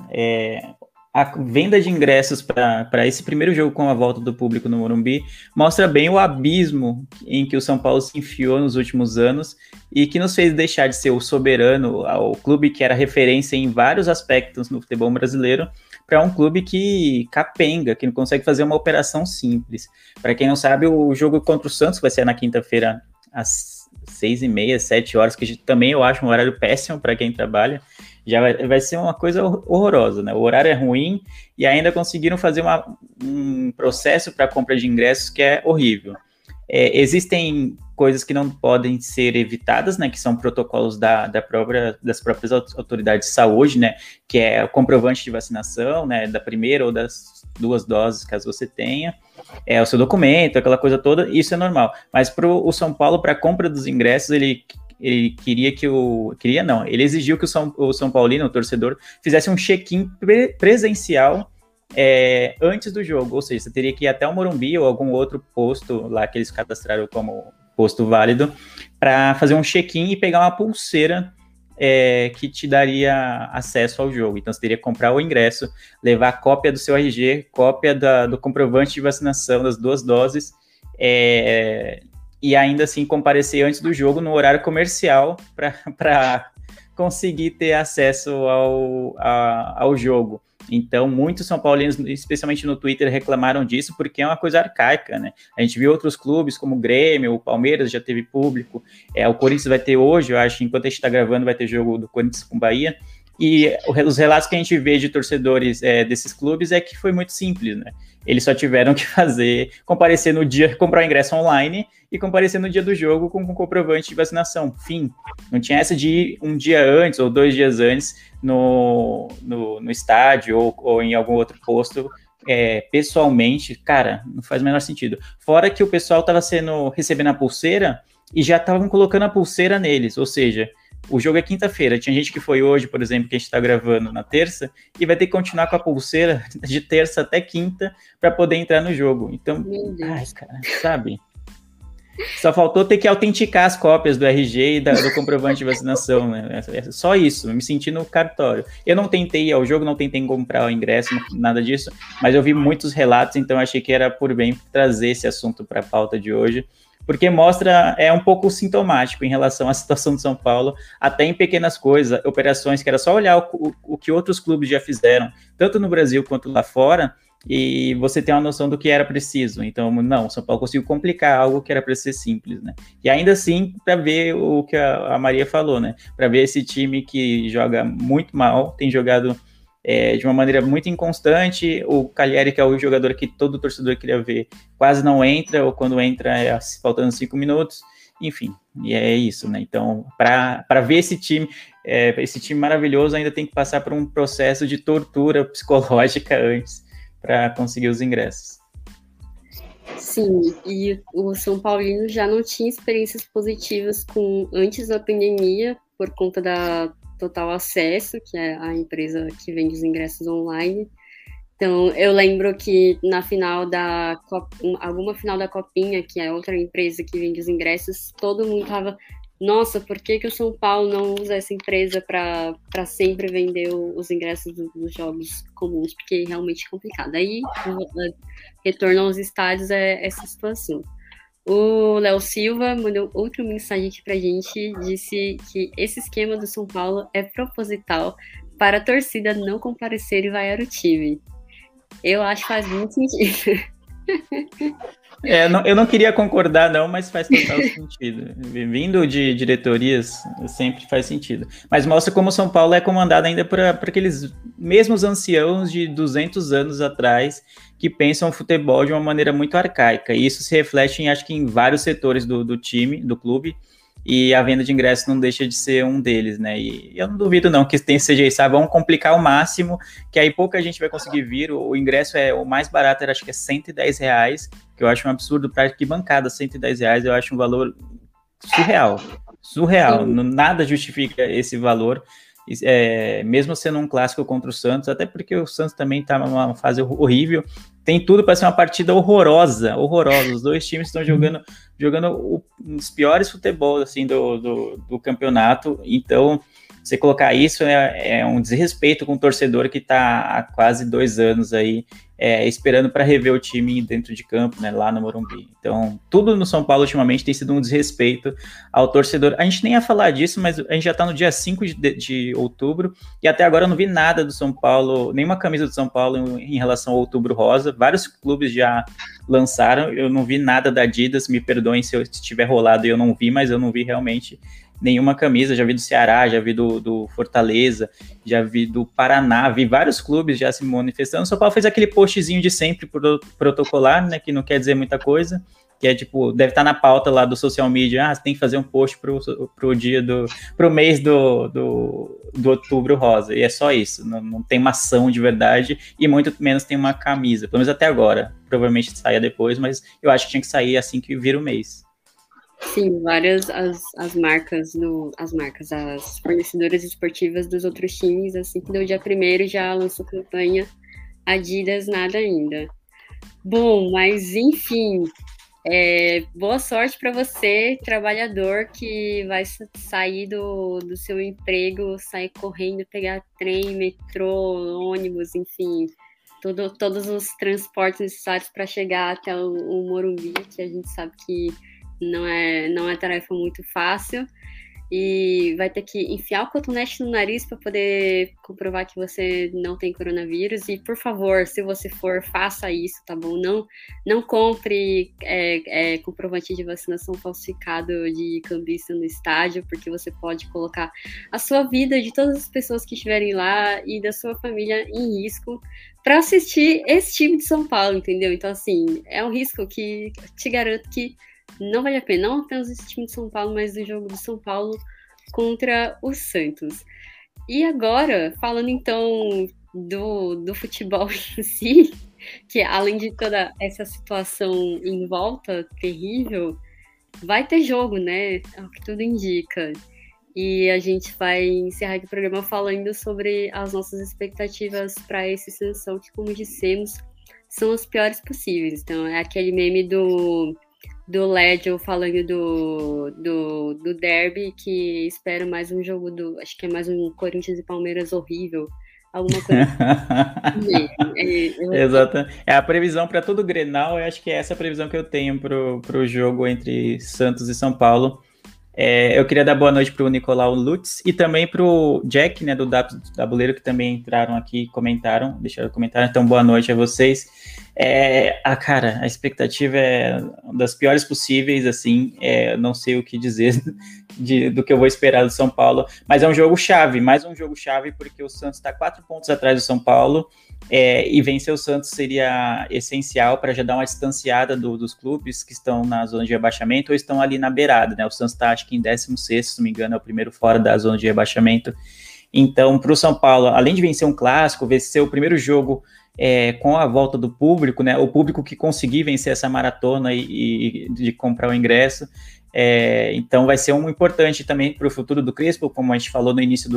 a venda de ingressos para esse primeiro jogo com a volta do público no Morumbi mostra bem o abismo em que o São Paulo se enfiou nos últimos anos e que nos fez deixar de ser o soberano, o clube que era referência em vários aspectos no futebol brasileiro, para um clube que capenga, que não consegue fazer uma operação simples. Para quem não sabe, o jogo contra o Santos vai ser na quinta-feira às 6h30, 7h, que também eu acho um horário péssimo para quem trabalha. Já vai ser uma coisa horrorosa, né? O horário é ruim e ainda conseguiram fazer um processo para compra de ingressos que é horrível. Existem coisas que não podem ser evitadas, né? Que são protocolos das próprias autoridades de saúde, né? Que é o comprovante de vacinação, né? Da primeira ou das 2 doses, caso você tenha. O seu documento, aquela coisa toda, isso é normal. Mas para o São Paulo, para a compra dos ingressos, ele queria que o... Queria não, ele exigiu que o São Paulino, o torcedor, fizesse um check-in presencial antes do jogo. Ou seja, você teria que ir até o Morumbi ou algum outro posto lá que eles cadastraram como posto válido para fazer um check-in e pegar uma pulseira que te daria acesso ao jogo. Então, você teria que comprar o ingresso, levar cópia do seu RG, cópia do comprovante de vacinação das 2 doses, e ainda assim comparecer antes do jogo no horário comercial para conseguir ter acesso ao jogo. Então, muitos São Paulinos, especialmente no Twitter, reclamaram disso porque é uma coisa arcaica, né? A gente viu outros clubes como o Grêmio, o Palmeiras já teve público, o Corinthians vai ter hoje, eu acho, enquanto a gente está gravando, vai ter jogo do Corinthians com o Bahia. E os relatos que a gente vê de torcedores desses clubes é que foi muito simples, né? Eles só tiveram que comparecer no dia, comprar o ingresso online e comparecer no dia do jogo com um comprovante de vacinação. Fim. Não tinha essa de ir um dia antes ou 2 dias antes no estádio ou em algum outro posto pessoalmente. Cara, não faz o menor sentido. Fora que o pessoal estava recebendo a pulseira e já estavam colocando a pulseira neles, ou seja... O jogo é quinta-feira, tinha gente que foi hoje, por exemplo, que a gente está gravando na terça, e vai ter que continuar com a pulseira de terça até quinta para poder entrar no jogo. Então, ai, cara, sabe? Só faltou ter que autenticar as cópias do RG e do comprovante de vacinação, né? Só isso, me senti no cartório. Eu não tentei ir ao jogo, não tentei comprar o ingresso, nada disso, mas eu vi muitos relatos, então achei que era por bem trazer esse assunto para a pauta de hoje. Porque mostra, um pouco sintomático em relação à situação de São Paulo, até em pequenas coisas, operações que era só olhar o que outros clubes já fizeram, tanto no Brasil quanto lá fora, e você tem uma noção do que era preciso. Então, não, São Paulo conseguiu complicar algo que era para ser simples, né? E ainda assim, para ver o que a Maria falou, né? Para ver esse time que joga muito mal, tem jogado de uma maneira muito inconstante, o Caleri, que é o jogador que todo torcedor queria ver, quase não entra, ou quando entra faltando 5 minutos, enfim, e é isso, né? Então, para ver esse time maravilhoso, ainda tem que passar por um processo de tortura psicológica antes, para conseguir os ingressos. Sim, e o São Paulino já não tinha experiências positivas antes da pandemia, por conta da Total Acesso, que é a empresa que vende os ingressos online. Então, eu lembro que na final da alguma final da Copinha, que é outra empresa que vende os ingressos, todo mundo tava, nossa, por que o São Paulo não usa essa empresa para sempre vender os ingressos dos jogos comuns, porque é realmente complicado. Aí, retorno aos estádios é essa situação. O Léo Silva mandou outra mensagem aqui pra gente, disse que esse esquema do São Paulo é proposital para a torcida não comparecer e vaiar o time. Eu acho que faz muito sentido. Eu não queria concordar não, mas faz total sentido. Vindo de diretorias, sempre faz sentido. Mas mostra como o São Paulo é comandado ainda por aqueles mesmos anciãos de 200 anos atrás que pensam o futebol de uma maneira muito arcaica. E isso se reflete, acho que, em vários setores do time, do clube. E a venda de ingressos não deixa de ser um deles, né? E eu não duvido não que seja isso, sabe? Vamos complicar ao máximo, que aí pouca gente vai conseguir vir. O ingresso é o mais barato, acho que é R$110, que eu acho um absurdo para que bancada, R$110, eu acho um valor surreal. Nada justifica esse valor. mesmo sendo um clássico contra o Santos, até porque o Santos também está numa fase horrível, tem tudo para ser uma partida horrorosa, os dois times estão jogando os piores futebol assim, do campeonato, então você colocar isso é um desrespeito com o torcedor que está há quase 2 anos aí esperando para rever o time dentro de campo, né, lá no Morumbi. Então, tudo no São Paulo ultimamente tem sido um desrespeito ao torcedor. A gente nem ia falar disso, mas a gente já está no dia 5 de outubro e até agora eu não vi nada do São Paulo, nenhuma camisa do São Paulo em relação ao Outubro Rosa. Vários clubes já lançaram, eu não vi nada da Adidas, me perdoem se eu estiver rolado e eu não vi, mas eu não vi realmente nenhuma camisa, já vi do Ceará, já vi do Fortaleza, já vi do Paraná, vi vários clubes já se manifestando. O São Paulo fez aquele postzinho de sempre protocolar, né, que não quer dizer muita coisa, que é tipo, deve estar na pauta lá do social media, você tem que fazer um post pro mês do Outubro Rosa, e é só isso, não tem uma ação de verdade, e muito menos tem uma camisa, pelo menos até agora, provavelmente saia depois, mas eu acho que tinha que sair assim que vira o mês. Sim, várias as fornecedoras esportivas dos outros times, assim que deu dia 1º, já lançou campanha, Adidas nada ainda. Bom, mas enfim, boa sorte para você, trabalhador, que vai sair do seu emprego, sair correndo, pegar trem, metrô, ônibus, enfim, todos os transportes necessários para chegar até o Morumbi, que a gente sabe que não é tarefa muito fácil e vai ter que enfiar o cotonete no nariz para poder comprovar que você não tem coronavírus. E, por favor, se você for, faça isso, tá bom? Não compre comprovante de vacinação falsificado de cambista no estádio, porque você pode colocar a sua vida, de todas as pessoas que estiverem lá e da sua família em risco para assistir esse time de São Paulo, entendeu? Então, assim, é um risco que te garanto que não vale a pena, não apenas esse time de São Paulo, mas do jogo do São Paulo contra o Santos. E agora, falando então do futebol em si, que além de toda essa situação em volta, terrível, vai ter jogo, né? É o que tudo indica. E a gente vai encerrar aqui o programa falando sobre as nossas expectativas para essa seleção, que, como dissemos, são as piores possíveis. Então, é aquele meme do Lédio falando do derby, que espero mais um jogo acho que é mais um Corinthians e Palmeiras horrível, alguma coisa. Exato. É a previsão para todo o Grenal, eu acho que é essa a previsão que eu tenho pro jogo entre Santos e São Paulo. Eu queria dar boa noite pro Nicolau Lutz e também pro Jack, né, do Tabuleiro, que também entraram aqui, comentaram, deixaram comentário, então boa noite a vocês. A expectativa é das piores possíveis, assim, não sei o que dizer do que eu vou esperar do São Paulo, mas é um jogo chave, mais um jogo chave, porque o Santos está 4 pontos atrás do São Paulo, e vencer o Santos seria essencial para já dar uma distanciada dos clubes que estão na zona de rebaixamento ou estão ali na beirada, né? O Santos está, acho que em 16º, se não me engano, é o primeiro fora da zona de rebaixamento. Então, para o São Paulo, além de vencer um clássico, vencer o primeiro jogo com a volta do público, né? O público que conseguir vencer essa maratona e de comprar o ingresso, então vai ser um importante também para o futuro do Crespo, como a gente falou no início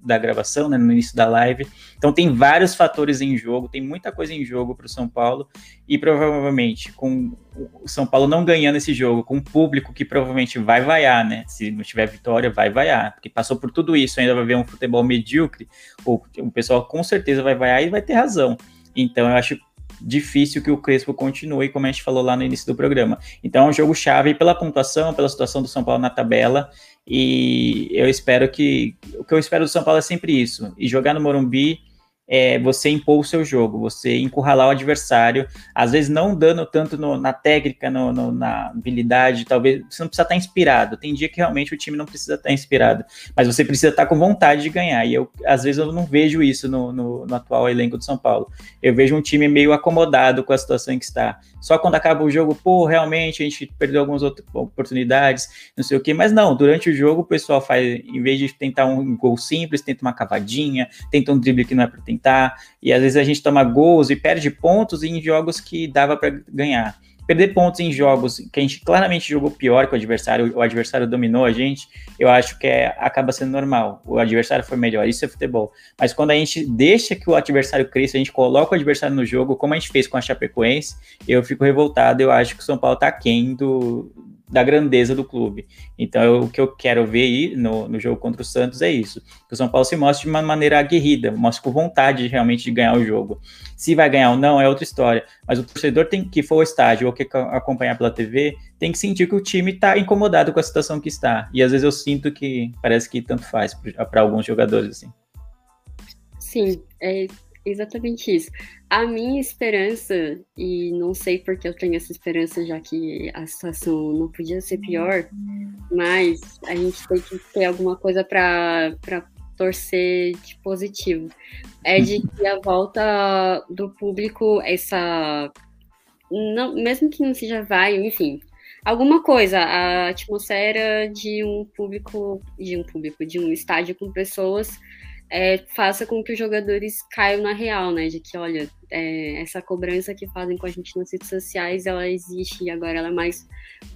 da gravação, né, no início da live. Então tem vários fatores em jogo, tem muita coisa em jogo para o São Paulo, e provavelmente com o São Paulo não ganhando esse jogo, com um público que provavelmente vai vaiar, né, se não tiver vitória, vai vaiar, porque passou por tudo isso, ainda vai ver um futebol medíocre, o pessoal com certeza vai vaiar e vai ter razão. Então eu acho difícil que o Crespo continue, como a gente falou lá no início do programa. Então é um jogo chave pela pontuação, pela situação do São Paulo na tabela, e eu espero que... O que eu espero do São Paulo é sempre isso, e jogar no Morumbi é você impor o seu jogo, você encurralar o adversário, às vezes não dando tanto na técnica, na habilidade, talvez você não precisa estar inspirado, tem dia que realmente o time não precisa estar inspirado, mas você precisa estar com vontade de ganhar, e eu, às vezes eu não vejo isso no atual elenco do São Paulo, eu vejo um time meio acomodado com a situação em que está, só quando acaba o jogo, realmente a gente perdeu algumas outras oportunidades, não sei o que, mas não, durante o jogo o pessoal faz, em vez de tentar um gol simples, tenta uma cavadinha, tenta um drible que não é para tentar, e às vezes a gente toma gols e perde pontos em jogos que dava para ganhar. perder pontos em jogos que a gente claramente jogou pior que o adversário dominou a gente, eu acho que acaba sendo normal. O adversário foi melhor, isso é futebol. Mas quando a gente deixa que o adversário cresça, a gente coloca o adversário no jogo, como a gente fez com a Chapecoense, eu fico revoltado, eu acho que o São Paulo tá aquém da grandeza do clube. Então, o que eu quero ver aí no jogo contra o Santos é isso. Que o São Paulo se mostre de uma maneira aguerrida, mostre com vontade realmente de ganhar o jogo. Se vai ganhar ou não é outra história, mas o torcedor tem que for ao estádio ou que acompanhar pela TV, tem que sentir que o time está incomodado com a situação que está. E às vezes eu sinto que parece que tanto faz para alguns jogadores, assim. Sim, é exatamente isso. A minha esperança, e não sei porque eu tenho essa esperança, já que a situação não podia ser pior, mas a gente tem que ter alguma coisa para torcer de positivo. É de que a volta do público, essa... Não, mesmo que não seja vai, enfim, alguma coisa, a atmosfera de um estádio com pessoas, faça com que os jogadores caiam na real, né, de que, olha, essa cobrança que fazem com a gente nas redes sociais, ela existe e agora ela é mais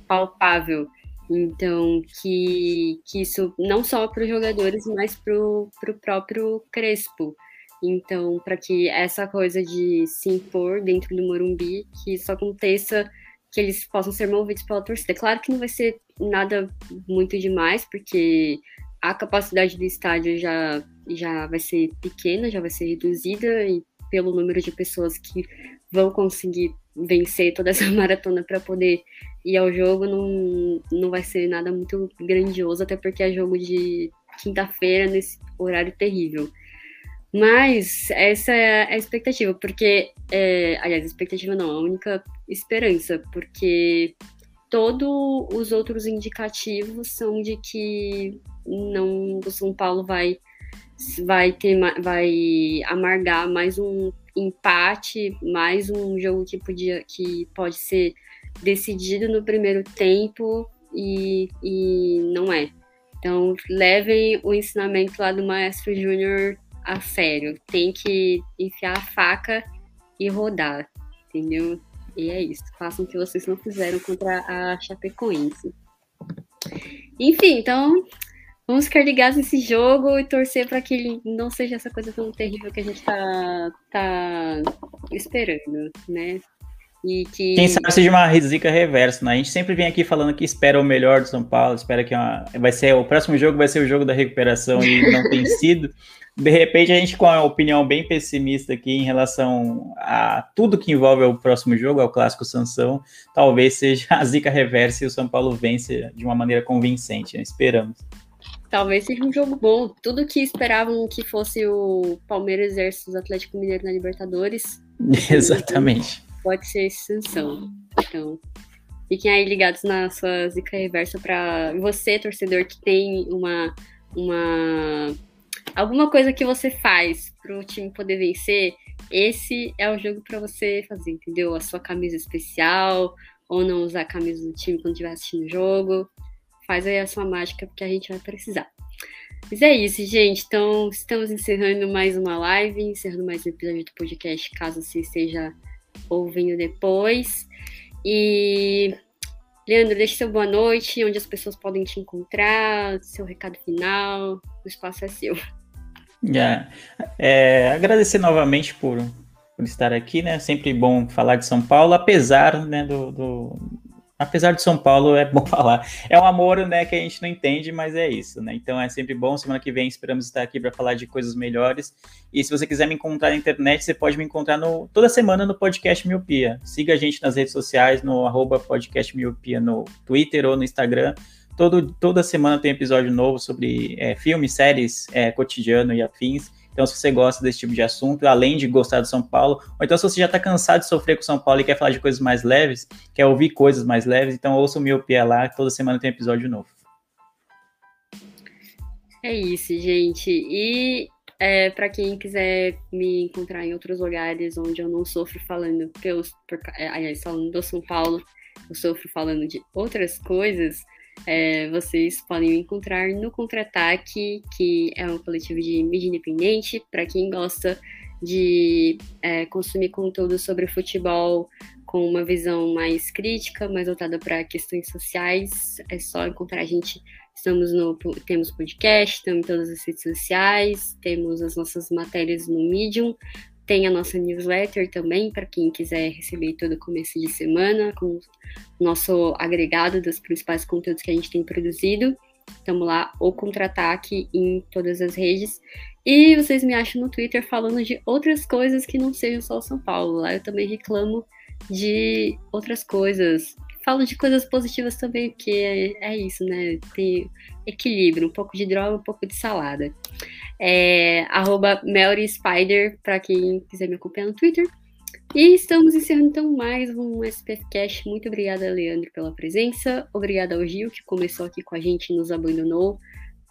palpável. Então, que isso não só para os jogadores, mas para o próprio Crespo. Então, para que essa coisa de se impor dentro do Morumbi, que isso aconteça, que eles possam ser movidos pela torcida. Claro que não vai ser nada muito demais, porque a capacidade do estádio já vai ser pequena, já vai ser reduzida, e pelo número de pessoas que vão conseguir vencer toda essa maratona para poder ir ao jogo, não vai ser nada muito grandioso, até porque é jogo de quinta-feira, nesse horário terrível. Mas essa é a expectativa, porque... aliás, expectativa não, a única esperança, porque todos os outros indicativos são de que o São Paulo vai amargar mais um empate, mais um jogo que pode ser decidido no primeiro tempo e não é. Então, levem o ensinamento lá do Maestro Júnior a sério. Tem que enfiar a faca e rodar, entendeu? E é isso. Façam o que vocês não fizeram contra a Chapecoense. Enfim, então... Vamos ficar ligados nesse jogo e torcer para que ele não seja essa coisa tão terrível que a gente tá esperando, né? E que... Quem sabe seja uma zica reversa, né? A gente sempre vem aqui falando que espera o melhor do São Paulo, espera que o próximo jogo vai ser o jogo da recuperação e não tem sido. De repente, a gente com a opinião bem pessimista aqui em relação a tudo que envolve o próximo jogo, ao clássico Sansão, talvez seja a zica reversa e o São Paulo vence de uma maneira convincente, né? Esperamos. Talvez seja um jogo bom. Tudo que esperavam que fosse o Palmeiras versus Atlético Mineiro na Libertadores. Exatamente. Pode ser extensão. Então, fiquem aí ligados na sua zica reversa para você, torcedor, que tem alguma coisa que você faz para o time poder vencer. Esse é o jogo para você fazer, entendeu? A sua camisa especial, ou não usar a camisa do time quando estiver assistindo o jogo. Faz aí a sua mágica, porque a gente vai precisar. Mas é isso, gente. Então, estamos encerrando mais uma live, encerrando mais um episódio do podcast, caso você esteja ouvindo depois. E, Leandro, deixe seu boa noite, onde as pessoas podem te encontrar, seu recado final, o espaço é seu. Agradecer novamente por estar aqui, né? Sempre bom falar de São Paulo, apesar, né, Apesar de São Paulo, é bom falar. É um amor, né, que a gente não entende, mas é isso, né? Então é sempre bom. Semana que vem esperamos estar aqui para falar de coisas melhores. E se você quiser me encontrar na internet, você pode me encontrar toda semana no Podcast Miopia. Siga a gente nas redes sociais, no @podcastmiopia, no Twitter ou no Instagram. Toda semana tem episódio novo sobre filmes, séries, cotidiano e afins. Então, se você gosta desse tipo de assunto, além de gostar do São Paulo, ou então se você já está cansado de sofrer com o São Paulo e quer falar de coisas mais leves, quer ouvir coisas mais leves, então ouça o Miopia lá, toda semana tem episódio novo. É isso, gente. E para quem quiser me encontrar em outros lugares onde eu não sofro falando falando do São Paulo, eu sofro falando de outras coisas... vocês podem me encontrar no Contra-Ataque, que é um coletivo de mídia independente, para quem gosta de consumir conteúdo sobre futebol com uma visão mais crítica, mais voltada para questões sociais, é só encontrar a gente. Temos podcast, estamos em todas as redes sociais, temos as nossas matérias no Medium, tem a nossa newsletter também, para quem quiser receber todo começo de semana, com o nosso agregado dos principais conteúdos que a gente tem produzido. Estamos lá, ou Contra-Ataque, em todas as redes. E vocês me acham no Twitter falando de outras coisas que não sejam só o São Paulo. Lá eu também reclamo de outras coisas. Falo de coisas positivas também, porque é isso, né? Tem equilíbrio, um pouco de droga, um pouco de salada. @MelrySpider, para quem quiser me acompanhar no Twitter. E estamos encerrando, então, mais um SPF Cast. Muito obrigada, Leandro, pela presença. Obrigada ao Gil, que começou aqui com a gente e nos abandonou,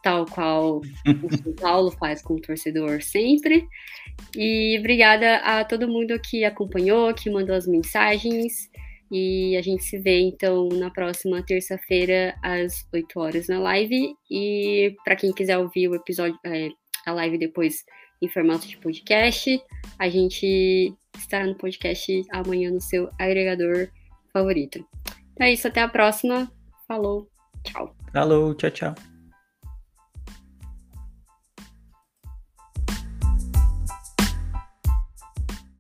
tal qual o São Paulo faz com o torcedor sempre. E obrigada a todo mundo que acompanhou, que mandou as mensagens. E a gente se vê, então, na próxima terça-feira, às 8 horas na live. E para quem quiser ouvir o episódio, a live depois em formato de podcast, a gente estará no podcast amanhã no seu agregador favorito. Então é isso, até a próxima. Falou, tchau. Falou, tchau, tchau.